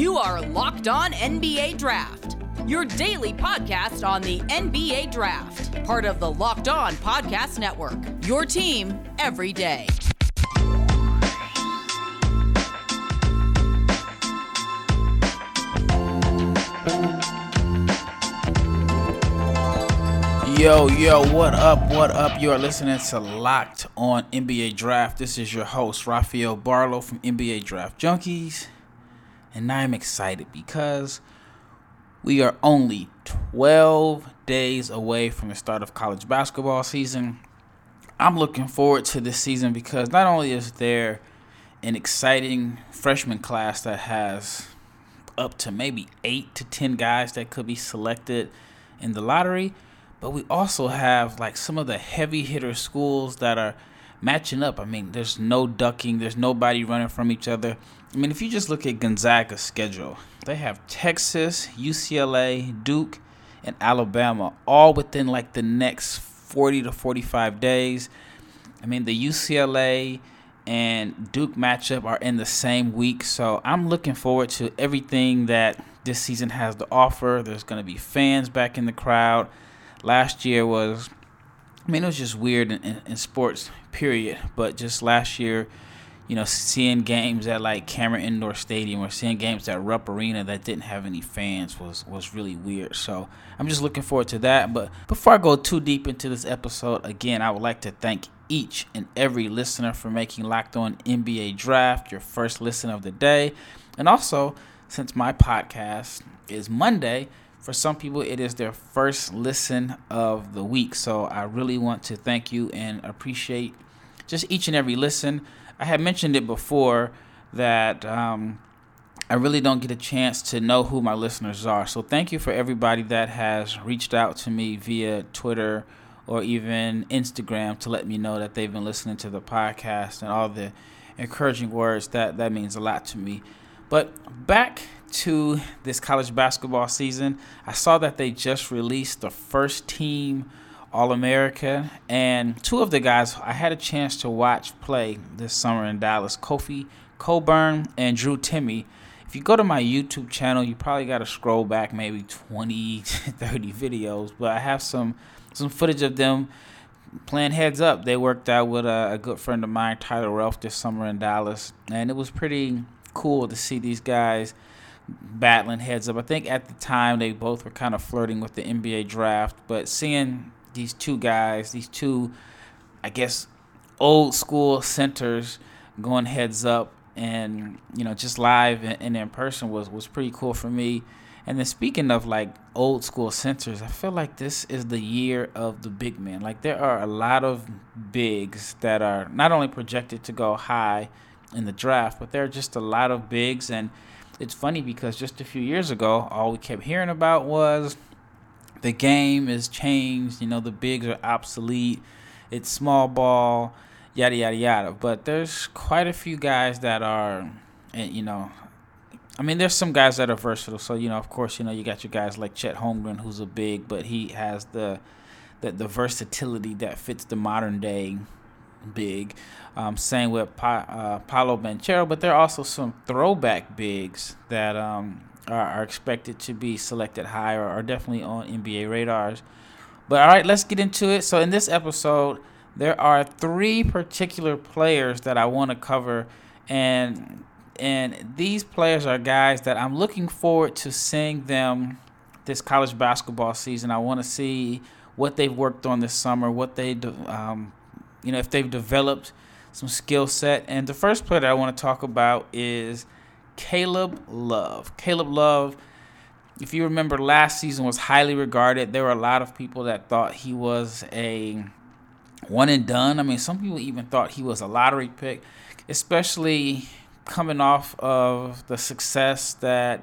You are Locked On NBA Draft, your daily podcast on the NBA Draft, part of the Locked On Podcast Network, your team every day. Yo, what up? You are listening to Locked On NBA Draft. This is your host, Rafael Barlow from NBA Draft Junkies. And I'm excited because we are only 12 days away from the start of college basketball season. I'm looking forward to this season because not only is there an exciting freshman class that has up to maybe 8 to 10 guys that could be selected in the lottery, but we also have like some of the heavy hitter schools that are matching up. I mean, there's no ducking. There's nobody running from each other. I mean, if you just look at Gonzaga's schedule, they have Texas, UCLA, Duke, and Alabama all within like the next 40 to 45 days. I mean, the UCLA and Duke matchup are in the same week. So I'm looking forward to everything that this season has to offer. There's going to be fans back in the crowd. Last year was, I mean, it was just weird in sports, period. But just last year, you know, seeing games at like Cameron Indoor Stadium or seeing games at Rupp Arena that didn't have any fans was really weird. So I'm just looking forward to that. But before I go too deep into this episode, again, I would like to thank each and every listener for making Locked On NBA Draft your first listen of the day. And also, since my podcast is Monday, for some people, it is their first listen of the week. So I really want to thank you and appreciate just each and every listen. I had mentioned it before that I really don't get a chance to know who my listeners are. So thank you for everybody that has reached out to me via Twitter or even Instagram to let me know that they've been listening to the podcast and all the encouraging words. That means a lot to me. But back to this college basketball season, I saw that they just released the first team All-America, and two of the guys I had a chance to watch play this summer in Dallas, Kofi Coburn and Drew Timmy. If you go to my YouTube channel, you probably got to scroll back maybe 20 to 30 videos, but I have some footage of them playing heads up. They worked out with a good friend of mine, Tyler Relf, this summer in Dallas, and it was pretty cool to see these guys battling heads up. I think at the time they both were kind of flirting with the NBA draft, but seeing these two guys, these two, I guess, old school centers going heads up and, you know, just live and in person was pretty cool for me. And then speaking of like old school centers, I feel like this is the year of the big men. Like there are a lot of bigs that are not only projected to go high in the draft, but there are just a lot of bigs. And it's funny because just a few years ago, all we kept hearing about was the game is changed, you know, the bigs are obsolete, it's small ball, yada, yada, yada. But there's quite a few guys that are, you know, I mean, there's some guys that are versatile. So, you know, of course, you know, you got your guys like Chet Holmgren, who's a big, but he has the versatility that fits the modern day big. Same with Paolo Banchero, but there are also some throwback bigs that are expected to be selected high or are definitely on NBA radars. But all right, let's get into it. So in this episode, there are three particular players that I want to cover, and these players are guys that I'm looking forward to seeing them this college basketball season. I want to see what they've worked on this summer, what they you know, if they've developed some skill set. And the first player that I want to talk about is Caleb Love. Caleb Love, if you remember last season, was highly regarded. There were a lot of people that thought he was a one and done. I mean, some people even thought he was a lottery pick, especially coming off of the success that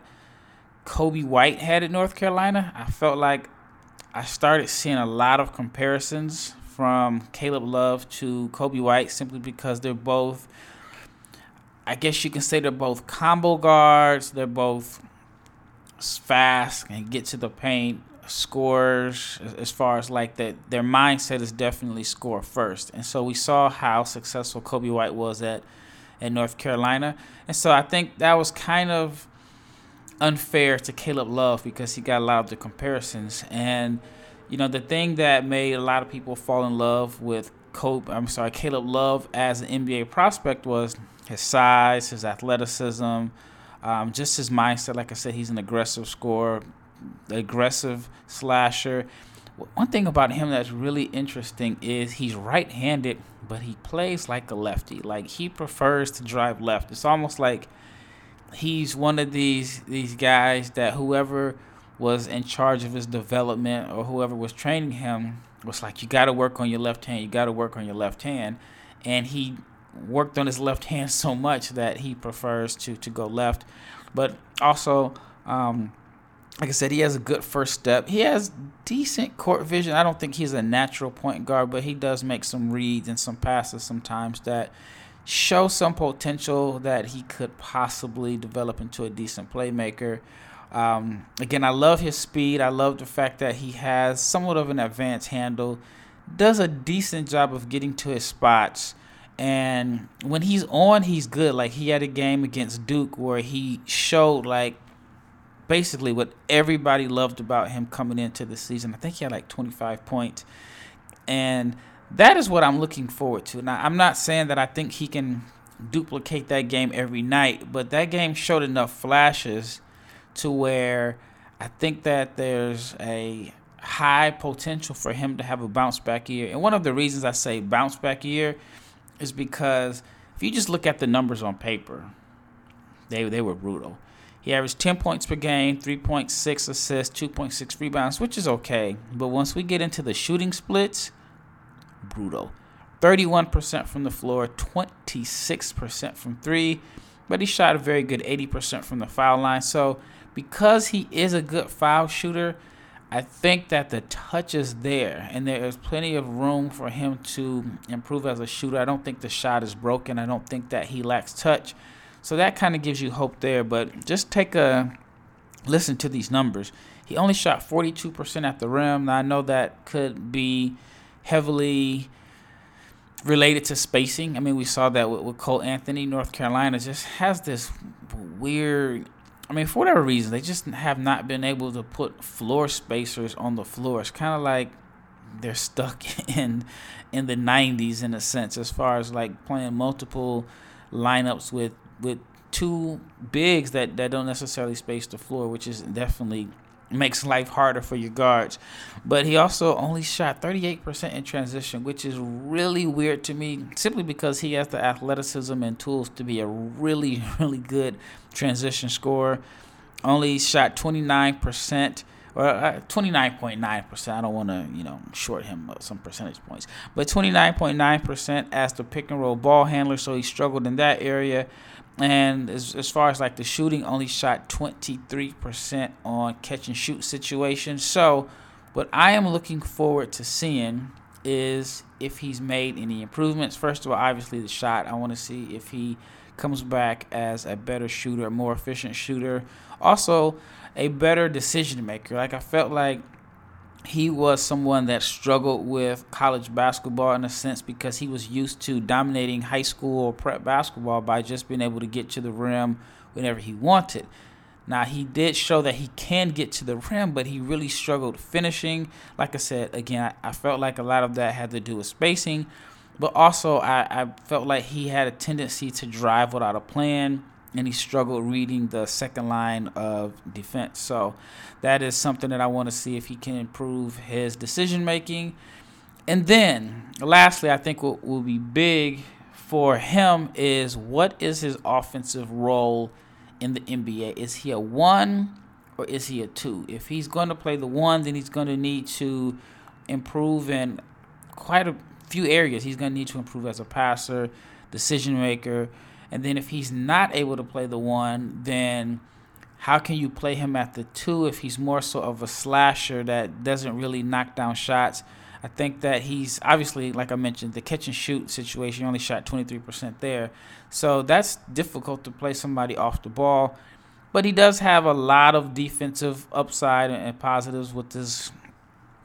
Kobe White had at North Carolina. I felt like I started seeing a lot of comparisons from Caleb Love to Kobe White simply because they're both, I guess you can say they're both combo guards. They're both fast and get to the paint, scorers, as far as like that. Their mindset is definitely score first. And so we saw how successful Kobe White was at North Carolina. And so I think that was kind of unfair to Caleb Love because he got a lot of the comparisons. And, you know, the thing that made a lot of people fall in love with Caleb Love as an NBA prospect was his size, his athleticism, just his mindset. Like I said, he's an aggressive scorer, aggressive slasher. One thing about him that's really interesting is he's right-handed, but he plays like a lefty. Like, he prefers to drive left. It's almost like he's one of these guys that whoever was in charge of his development or whoever was training him was like, you got to work on your left hand. You got to work on your left hand. And he worked on his left hand so much that he prefers to go left. But also, like I said, he has a good first step. He has decent court vision. I don't think he's a natural point guard, but he does make some reads and some passes sometimes that show some potential that he could possibly develop into a decent playmaker. Again, I love his speed. I love the fact that he has somewhat of an advanced handle, does a decent job of getting to his spots. And when he's on, he's good. Like, he had a game against Duke where he showed, like, basically what everybody loved about him coming into the season. I think he had, like, 25 points. And that is what I'm looking forward to. Now, I'm not saying that I think he can duplicate that game every night, but that game showed enough flashes to where I think that there's a high potential for him to have a bounce-back year. And one of the reasons I say bounce-back year is because if you just look at the numbers on paper, they were brutal. He averaged 10 points per game, 3.6 assists, 2.6 rebounds, which is okay. But once we get into the shooting splits, brutal. 31% from the floor, 26% from three. But he shot a very good 80% from the foul line. So because he is a good foul shooter, I think that the touch is there. And there is plenty of room for him to improve as a shooter. I don't think the shot is broken. I don't think that he lacks touch. So that kind of gives you hope there. But just take a listen to these numbers. He only shot 42% at the rim. Now, I know that could be heavily related to spacing. I mean, we saw that with Cole Anthony. North Carolina just has this weird, I mean, for whatever reason, they just have not been able to put floor spacers on the floor. It's kind of like they're stuck in the 90s in a sense, as far as like playing multiple lineups with two bigs that don't necessarily space the floor, which is definitely makes life harder for your guards. But he also only shot 38% in transition, which is really weird to me, simply because he has the athleticism and tools to be a really, really good transition scorer. Only shot 29%, or 29.9%. I don't want to, short him some percentage points. But 29.9% as the pick-and-roll ball handler, so he struggled in that area. And as far as like the shooting, only shot 23% on catch and shoot situations. So what I am looking forward to seeing is if he's made any improvements. First of all, obviously the shot. I want to see if he comes back as a better shooter, a more efficient shooter. Also, a better decision maker. Like, I felt like he was someone that struggled with college basketball in a sense because he was used to dominating high school or prep basketball by just being able to get to the rim whenever he wanted. Now, he did show that he can get to the rim, but he really struggled finishing. Like I said, again, I felt like a lot of that had to do with spacing, but also I felt like he had a tendency to drive without a plan, and he struggled reading the second line of defense. So that is something that I want to see if he can improve his decision-making. And then, lastly, I think what will be big for him is what is his offensive role in the NBA? Is he a one or is he a two? If he's going to play the one, then he's going to need to improve in quite a few areas. He's going to need to improve as a passer, decision-maker. And then if he's not able to play the one, then how can you play him at the two if he's more so of a slasher that doesn't really knock down shots? I think that he's obviously, like I mentioned, the catch and shoot situation, only shot 23% there. So that's difficult to play somebody off the ball. But he does have a lot of defensive upside and positives with his,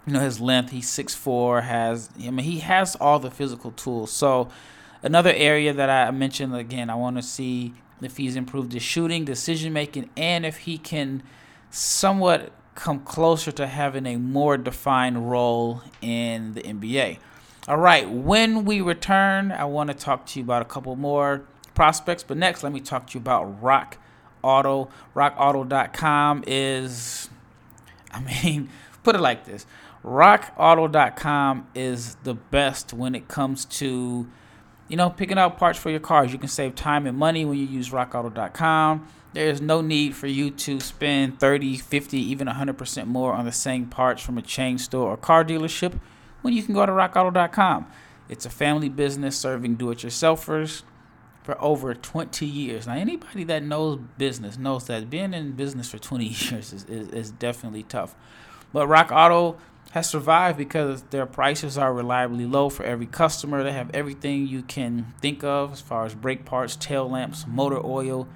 his length. He's 6'4", he has all the physical tools. So another area that I mentioned, again, I want to see if he's improved his shooting, decision-making, and if he can somewhat come closer to having a more defined role in the NBA. All right, when we return, I want to talk to you about a couple more prospects, but next let me talk to you about Rock Auto. RockAuto.com is, put it like this. RockAuto.com is the best when it comes to, picking out parts for your cars. You can save time and money when you use RockAuto.com. There is no need for you to spend 30, 50, even 100% more on the same parts from a chain store or car dealership when you can go to rockauto.com. It's a family business serving do-it-yourselfers for over 20 years. Now, anybody that knows business knows that being in business for 20 years is definitely tough. But Rock Auto has survived because their prices are reliably low for every customer. They have everything you can think of as far as brake parts, tail lamps, motor oil,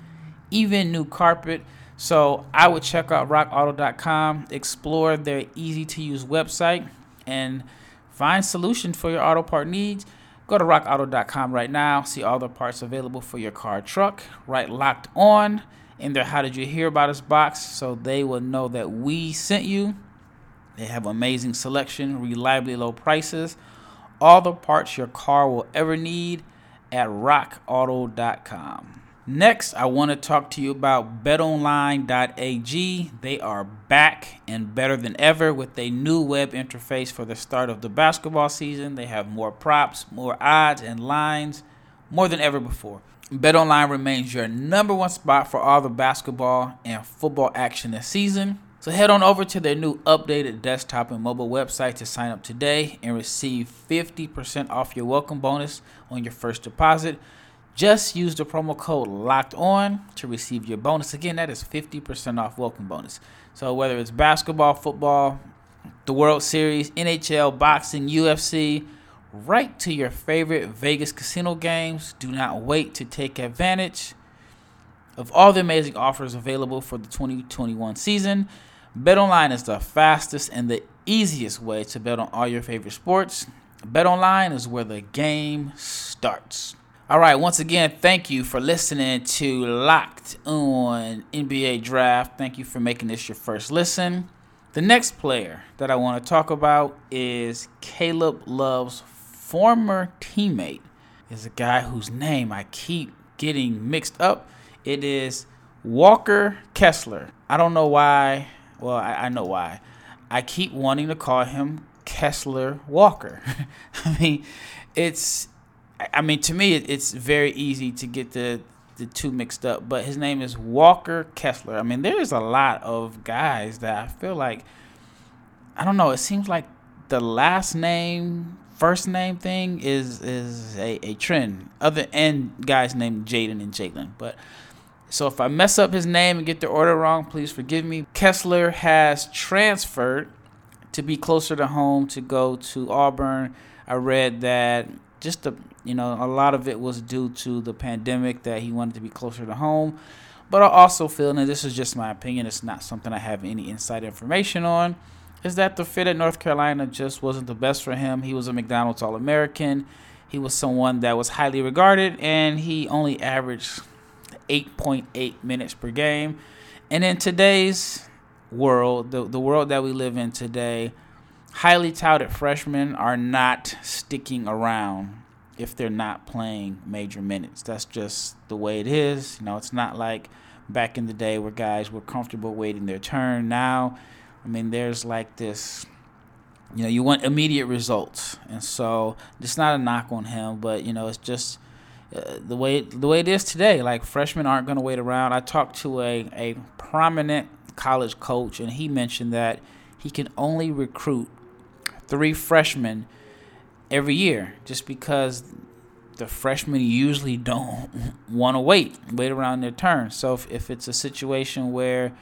even new carpet. So I would check out rockauto.com, explore their easy-to-use website, and find solutions for your auto part needs. Go to rockauto.com right now. See all the parts available for your car or truck. Right Locked On in their How Did You Hear About Us box so they will know that we sent you. They have amazing selection, reliably low prices, all the parts your car will ever need at rockauto.com. Next, I want to talk to you about betonline.ag. They are back and better than ever with a new web interface for the start of the basketball season. They have more props, more odds, and lines, more than ever before. BetOnline remains your number one spot for all the basketball and football action this season. So head on over to their new updated desktop and mobile website to sign up today and receive 50% off your welcome bonus on your first deposit. Just use the promo code LOCKEDON to receive your bonus. Again, that is 50% off welcome bonus. So whether it's basketball, football, the World Series, NHL, boxing, UFC, right to your favorite Vegas casino games, do not wait to take advantage of all the amazing offers available for the 2021 season. BetOnline is the fastest and the easiest way to bet on all your favorite sports. BetOnline is where the game starts. All right, once again, thank you for listening to Locked On NBA Draft. Thank you for making this your first listen. The next player that I want to talk about is Caleb Love's former teammate. Is a guy whose name I keep getting mixed up. It is Walker Kessler. I don't know why. Well, I know why. I keep wanting to call him Kessler Walker. To me, it's very easy to get the two mixed up. But his name is Walker Kessler. There is a lot of guys that I feel like, it seems like the last name, first name thing is a trend. Guys named Jaden and Jalen. But so if I mess up his name and get the order wrong, please forgive me. Kessler has transferred to be closer to home to go to Auburn. I read that. A lot of it was due to the pandemic that he wanted to be closer to home. But I also feel, and this is just my opinion, it's not something I have any inside information on, is that the fit at North Carolina just wasn't the best for him. He was a McDonald's All-American. He was someone that was highly regarded, and he only averaged 8.8 minutes per game. And in today's world, the world that we live in today, highly touted freshmen are not sticking around if they're not playing major minutes. That's just the way it is. It's not like back in the day where guys were comfortable waiting their turn. Now, there's like this, you want immediate results. And so it's not a knock on him, but, it's just the way it is today. Like, freshmen aren't going to wait around. I talked to a prominent college coach, and he mentioned that he can only recruit 3 freshmen every year just because the freshmen usually don't want to wait around their turn. So if it's a situation where,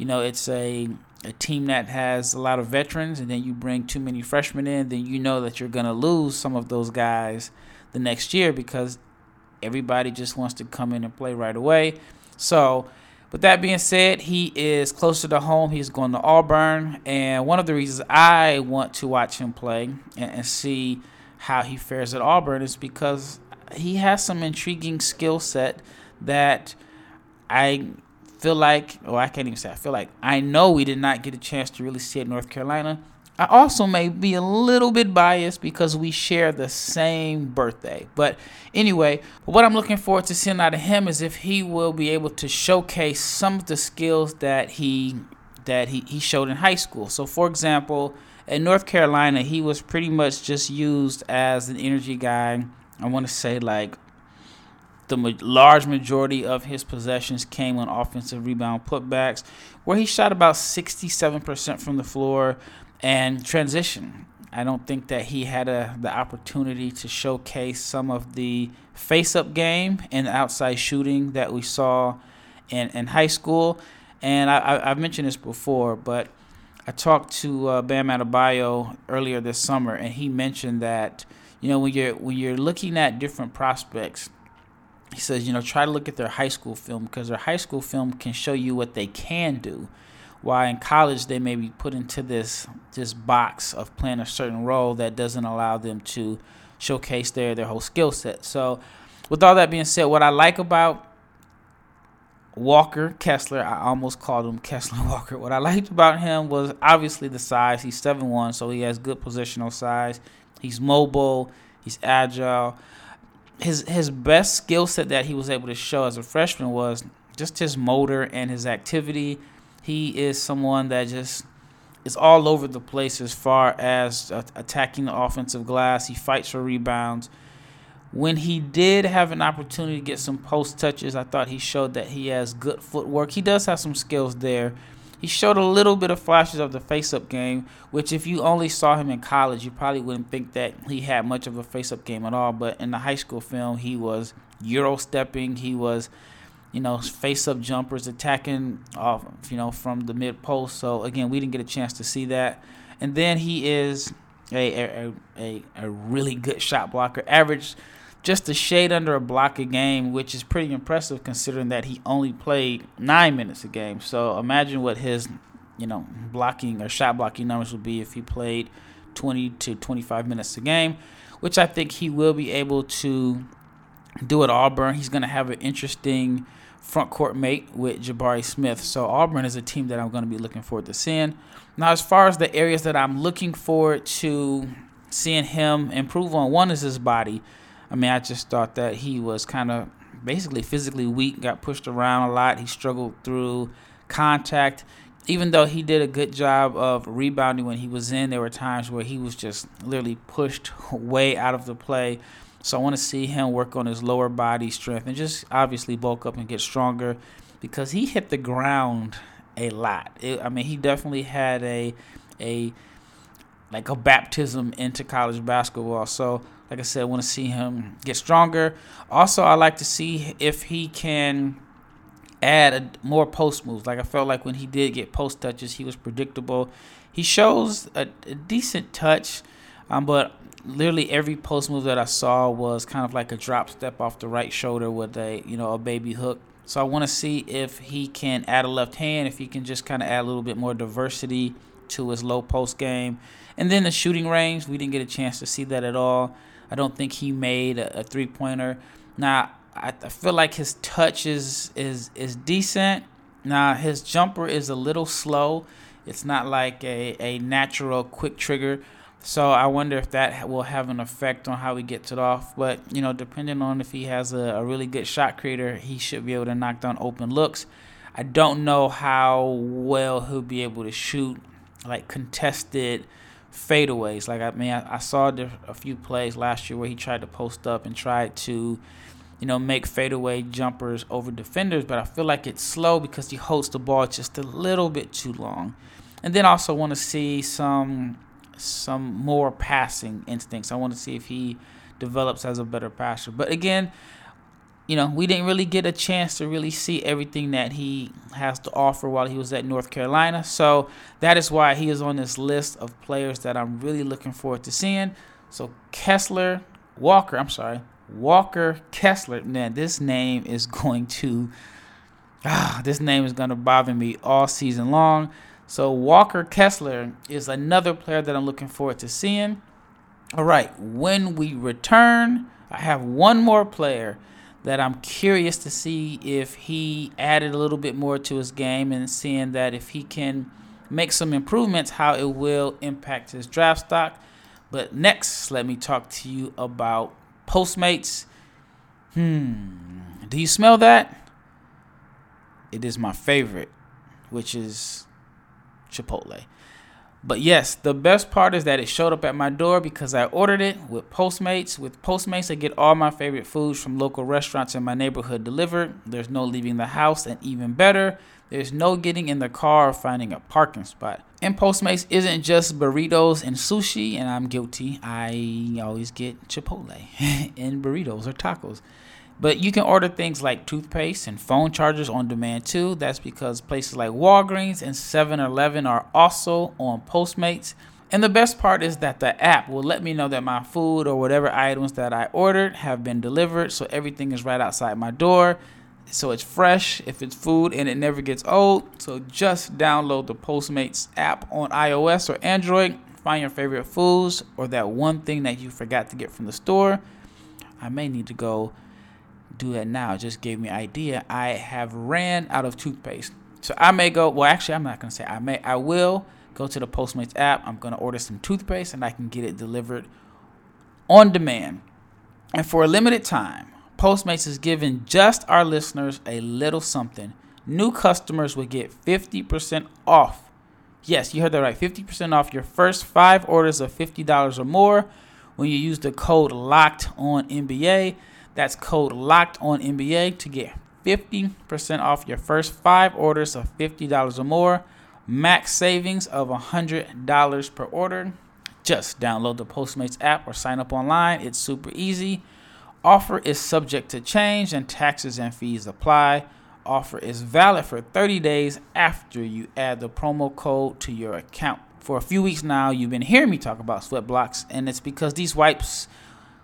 it's a team that has a lot of veterans and then you bring too many freshmen in, then that you're going to lose some of those guys the next year because everybody just wants to come in and play right away. So with that being said, he is closer to home. He's going to Auburn. And one of the reasons I want to watch him play and see how he fares at Auburn is because he has some intriguing skill set that I feel like, or I can't even say I feel like, I know we did not get a chance to really see at North Carolina. I also may be a little bit biased because we share the same birthday. But anyway, what I'm looking forward to seeing out of him is if he will be able to showcase some of the skills that he showed in high school. So, for example, at North Carolina, he was pretty much just used as an energy guy. I want to say like the large majority of his possessions came on offensive rebound putbacks, where he shot about 67% from the floor. And transition, I don't think that he had the opportunity to showcase some of the face-up game and outside shooting that we saw in high school. And I've mentioned this before, but I talked to Bam Adebayo earlier this summer, and he mentioned that, you know, when you're looking at different prospects, he says, you know, try to look at their high school film, because their high school film can show you what they can do. Why in college they may be put into this box of playing a certain role that doesn't allow them to showcase their whole skill set. So with all that being said, what I like about Walker Kessler, I almost called him Kessler Walker. What I liked about him was obviously the size. He's 7'1", so he has good positional size. He's mobile. He's agile. His best skill set that he was able to show as a freshman was just his motor and his activity. He is someone that just is all over the place as far as attacking the offensive glass. He fights for rebounds. When he did have an opportunity to get some post touches, I thought he showed that he has good footwork. He does have some skills there. He showed a little bit of flashes of the face-up game, which if you only saw him in college, you probably wouldn't think that he had much of a face-up game at all. But in the high school film, he was Euro-stepping. He was, you know, face-up jumpers, attacking off, you know, from the mid-post. So, again, we didn't get a chance to see that. And then he is a really good shot blocker. Averaged just a shade under a block a game, which is pretty impressive considering that he only played 9 minutes a game. So, imagine what his, you know, blocking or shot blocking numbers would be if he played 20 to 25 minutes a game, which I think he will be able to do at Auburn. He's going to have an interesting front court mate with Jabari Smith. So Auburn is a team that I'm going to be looking forward to seeing. Now, as far as the areas that I'm looking forward to seeing him improve on, one is his body. I mean, I just thought that he was kind of basically physically weak, got pushed around a lot. He struggled through contact. Even though he did a good job of rebounding when he was in, there were times where he was just literally pushed way out of the play. So I want to see him work on his lower body strength and just obviously bulk up and get stronger, because he hit the ground a lot. He definitely had a baptism into college basketball. So like I said, I want to see him get stronger. Also, I like to see if he can add more post moves. Like I felt like when he did get post touches, he was predictable. He shows a decent touch, but literally every post move that I saw was kind of like a drop step off the right shoulder with a baby hook. So I want to see if he can add a left hand, if he can just kind of add a little bit more diversity to his low post game. And then the shooting range, we didn't get a chance to see that at all. I don't think he made a three-pointer. Now, I feel like his touch is decent. Now, his jumper is a little slow. It's not like a natural quick trigger. So I wonder if that will have an effect on how he gets it off. But, you know, depending on if he has a really good shot creator, he should be able to knock down open looks. I don't know how well he'll be able to shoot, like, contested fadeaways. Like, I saw a few plays last year where he tried to post up and tried to, you know, make fadeaway jumpers over defenders. But I feel like it's slow because he holds the ball just a little bit too long. And then I also want to see some more passing instincts. I want to see if he develops as a better passer. But again, you know, we didn't really get a chance to really see everything that he has to offer while he was at North Carolina. So that is why he is on this list of players that I'm really looking forward to seeing. So Walker Kessler. Man, this name is going to bother me all season long. So Walker Kessler is another player that I'm looking forward to seeing. All right, when we return, I have one more player that I'm curious to see if he added a little bit more to his game, and seeing that if he can make some improvements, how it will impact his draft stock. But next, let me talk to you about Postmates. Do you smell that? It is my favorite, which is Chipotle. But yes, the best part is that it showed up at my door because I ordered it with Postmates. With Postmates, I get all my favorite foods from local restaurants in my neighborhood delivered. There's no leaving the house, and even better, there's no getting in the car or finding a parking spot. And Postmates isn't just burritos and sushi, and I'm guilty. I always get Chipotle and burritos or tacos. But you can order things like toothpaste and phone chargers on demand too. That's because places like Walgreens and 7-Eleven are also on Postmates. And the best part is that the app will let me know that my food or whatever items that I ordered have been delivered. So everything is right outside my door. So it's fresh if it's food, and it never gets old. So just download the Postmates app on iOS or Android. Find your favorite foods or that one thing that you forgot to get from the store. I may need to go do that now. It just gave me an idea. I have ran out of toothpaste, so I may go. Well, actually, I'm not gonna say I may. I will go to the Postmates app. I'm gonna order some toothpaste, and I can get it delivered on demand. And for a limited time, Postmates is giving just our listeners a little something. New customers will get 50% off. Yes, you heard that right. 50% off your first 5 orders of $50 or more when you use the code LOCKED on NBA. That's code LOCKED on NBA to get 50% off your first 5 orders of $50 or more. Max savings of $100 per order. Just download the Postmates app or sign up online. It's super easy. Offer is subject to change and taxes and fees apply. Offer is valid for 30 days after you add the promo code to your account. For a few weeks now, you've been hearing me talk about sweat blocks, and it's because these wipes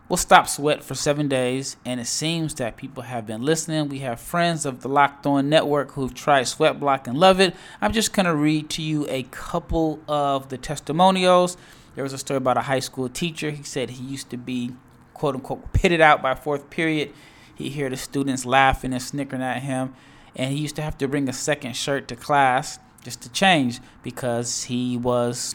will stop sweat for 7 days, and it seems that people have been listening. We have friends of the Locked On Network who've tried Sweat Block and love it. I'm just going to read to you a couple of the testimonials. There was a story about a high school teacher. He said he used to be, quote unquote, pitted out by fourth period. He'd hear the students laughing and snickering at him, and he used to have to bring a second shirt to class just to change because he was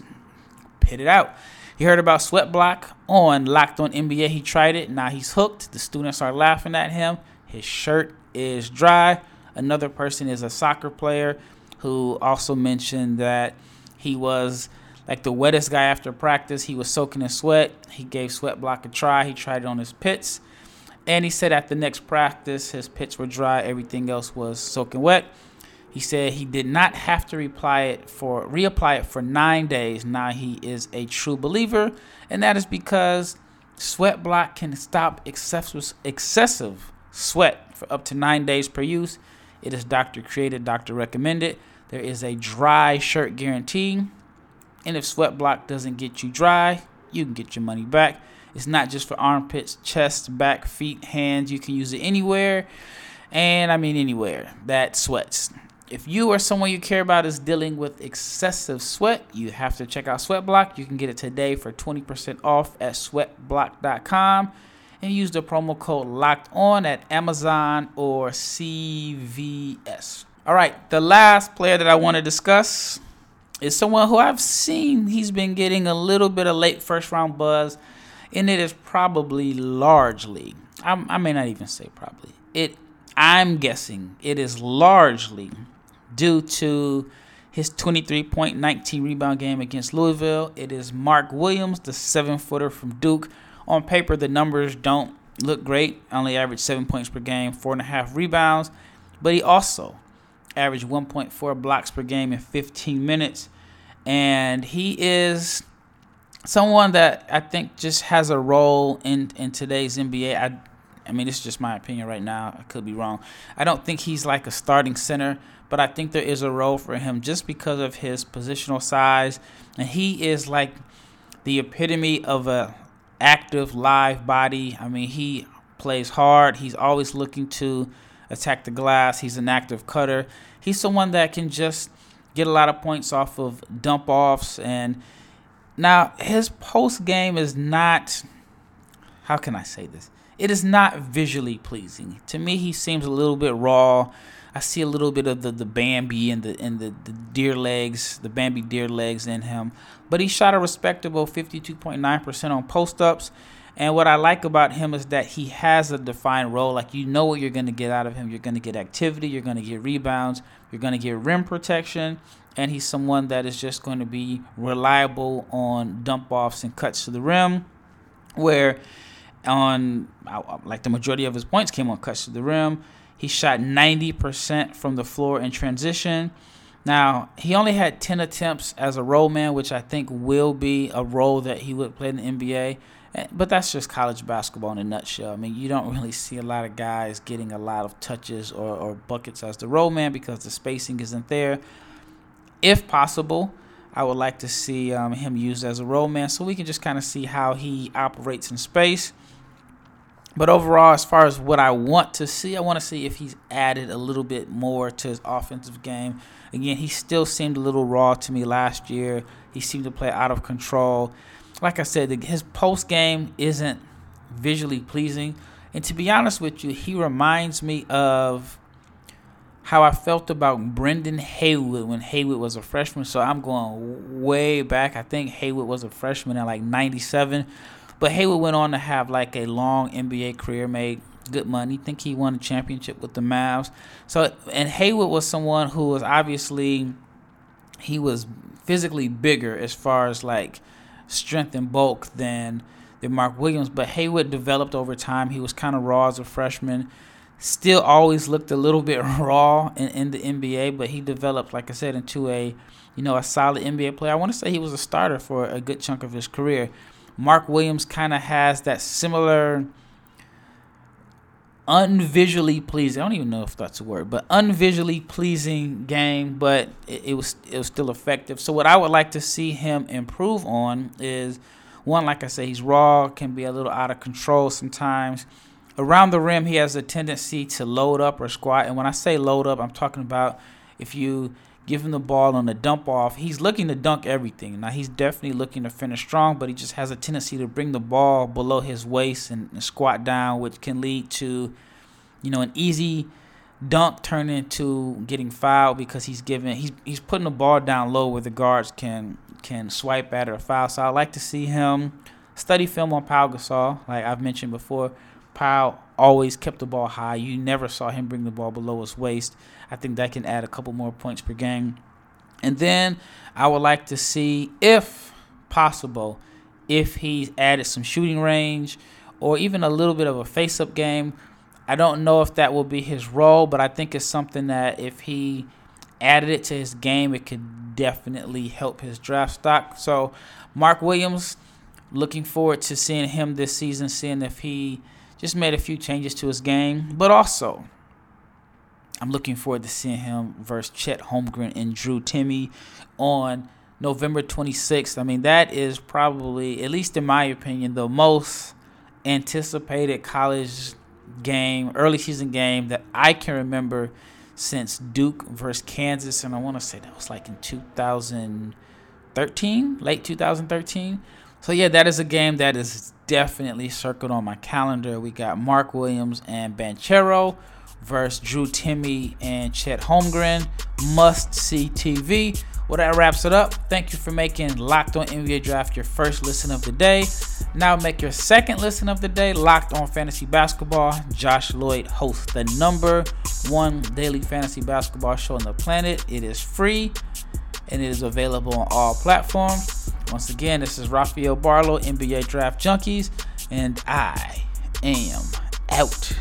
pitted out. He heard about Sweat Block on Locked On NBA. He tried it. Now he's hooked. The students are laughing at him. His shirt is dry. Another person is a soccer player who also mentioned that he was like the wettest guy after practice. He was soaking in sweat. He gave Sweat Block a try. He tried it on his pits. And he said at the next practice, his pits were dry. Everything else was soaking wet. He said he did not have to reapply it for 9 days. Now he is a true believer, and that is because Sweat Block can stop excessive sweat for up to 9 days per use. It is doctor created, doctor recommended. There is a dry shirt guarantee, and if Sweat Block doesn't get you dry, you can get your money back. It's not just for armpits, chest, back, feet, hands. You can use it anywhere, and I mean anywhere that sweats. If you or someone you care about is dealing with excessive sweat, you have to check out Sweat Block. You can get it today for 20% off at sweatblock.com and use the promo code LOCKED ON at Amazon or CVS. All right, the last player that I want to discuss is someone who I've seen he's been getting a little bit of late first round buzz, and it is probably largely, I may not even say probably, I'm guessing it is largely due to his 23-point, 19 rebound game against Louisville. It is Mark Williams, the 7-footer from Duke. On paper, the numbers don't look great. Only averaged 7 points per game, 4.5 rebounds. But he also averaged 1.4 blocks per game in 15 minutes. And he is someone that I think just has a role in today's NBA. I mean, this is just my opinion right now. I could be wrong. I don't think he's like a starting center, but I think there is a role for him just because of his positional size. And he is like the epitome of an active, live body. I mean, he plays hard. He's always looking to attack the glass. He's an active cutter. He's someone that can just get a lot of points off of dump-offs. And now his post game is not, how can I say this? It is not visually pleasing. To me, he seems a little bit raw. I see a little bit of the Bambi and the deer legs, the Bambi deer legs in him. But he shot a respectable 52.9% on post-ups. And what I like about him is that he has a defined role. Like, you know what you're going to get out of him. You're going to get activity. You're going to get rebounds. You're going to get rim protection. And he's someone that is just going to be reliable on dump-offs and cuts to the rim, where on like the majority of his points came on cuts to the rim. He shot 90% from the floor in transition. Now, he only had 10 attempts as a role man, which I think will be a role that he would play in the NBA. But that's just college basketball in a nutshell. I mean, you don't really see a lot of guys getting a lot of touches or buckets as the role man because the spacing isn't there. If possible, I would like to see him used as a role man so we can just kind of see how he operates in space. But overall, as far as what I want to see if he's added a little bit more to his offensive game. Again, he still seemed a little raw to me last year. He seemed to play out of control. Like I said, his post game isn't visually pleasing. And to be honest with you, he reminds me of how I felt about Brendan Haywood when Haywood was a freshman. So I'm going way back. I think Haywood was a freshman in like 97. But Haywood went on to have like a long NBA career, made good money. I think he won a championship with the Mavs. And Haywood was someone who was obviously, he was physically bigger as far as like strength and bulk than Mark Williams. But Haywood developed over time. He was kind of raw as a freshman. Still always looked a little bit raw in the NBA, but he developed, like I said, into a solid NBA player. I want to say he was a starter for a good chunk of his career. Mark Williams kind of has that similar unvisually pleasing, I don't even know if that's a word, but unvisually pleasing game, but it was still effective. So what I would like to see him improve on is, one, like I said, he's raw, can be a little out of control sometimes. Around the rim, he has a tendency to load up or squat. And when I say load up, I'm talking about if you give him the ball on the dump off, he's looking to dunk everything. Now, he's definitely looking to finish strong, but he just has a tendency to bring the ball below his waist and squat down, which can lead to, an easy dunk turn into getting fouled because he's putting the ball down low where the guards can swipe at it or foul. So I like to see him study film on Pau Gasol, like I've mentioned before. Pau always kept the ball high. You never saw him bring the ball below his waist. I think that can add a couple more points per game. And then I would like to see, if possible, if he's added some shooting range or even a little bit of a face-up game. I don't know if that will be his role, but I think it's something that if he added it to his game, it could definitely help his draft stock. So Mark Williams, looking forward to seeing him this season, seeing if he just made a few changes to his game. But also, I'm looking forward to seeing him versus Chet Holmgren and Drew Timmy on November 26th. I mean, that is probably, at least in my opinion, the most anticipated college game, early season game that I can remember since Duke versus Kansas. And I want to say that was like in 2013, late 2013. So, yeah, that is a game that is definitely circled on my calendar. We got Mark Williams and Banchero versus Drew Timmy and Chet Holmgren. Must see TV. Well, that wraps it up. Thank you for making Locked On NBA Draft your first listen of the day. Now make your second listen of the day Locked On Fantasy Basketball. Josh Lloyd hosts the #1 daily fantasy basketball show on the planet. It is free and it is available on all platforms. Once again, this is Rafael Barlow, NBA Draft Junkies, and I am out.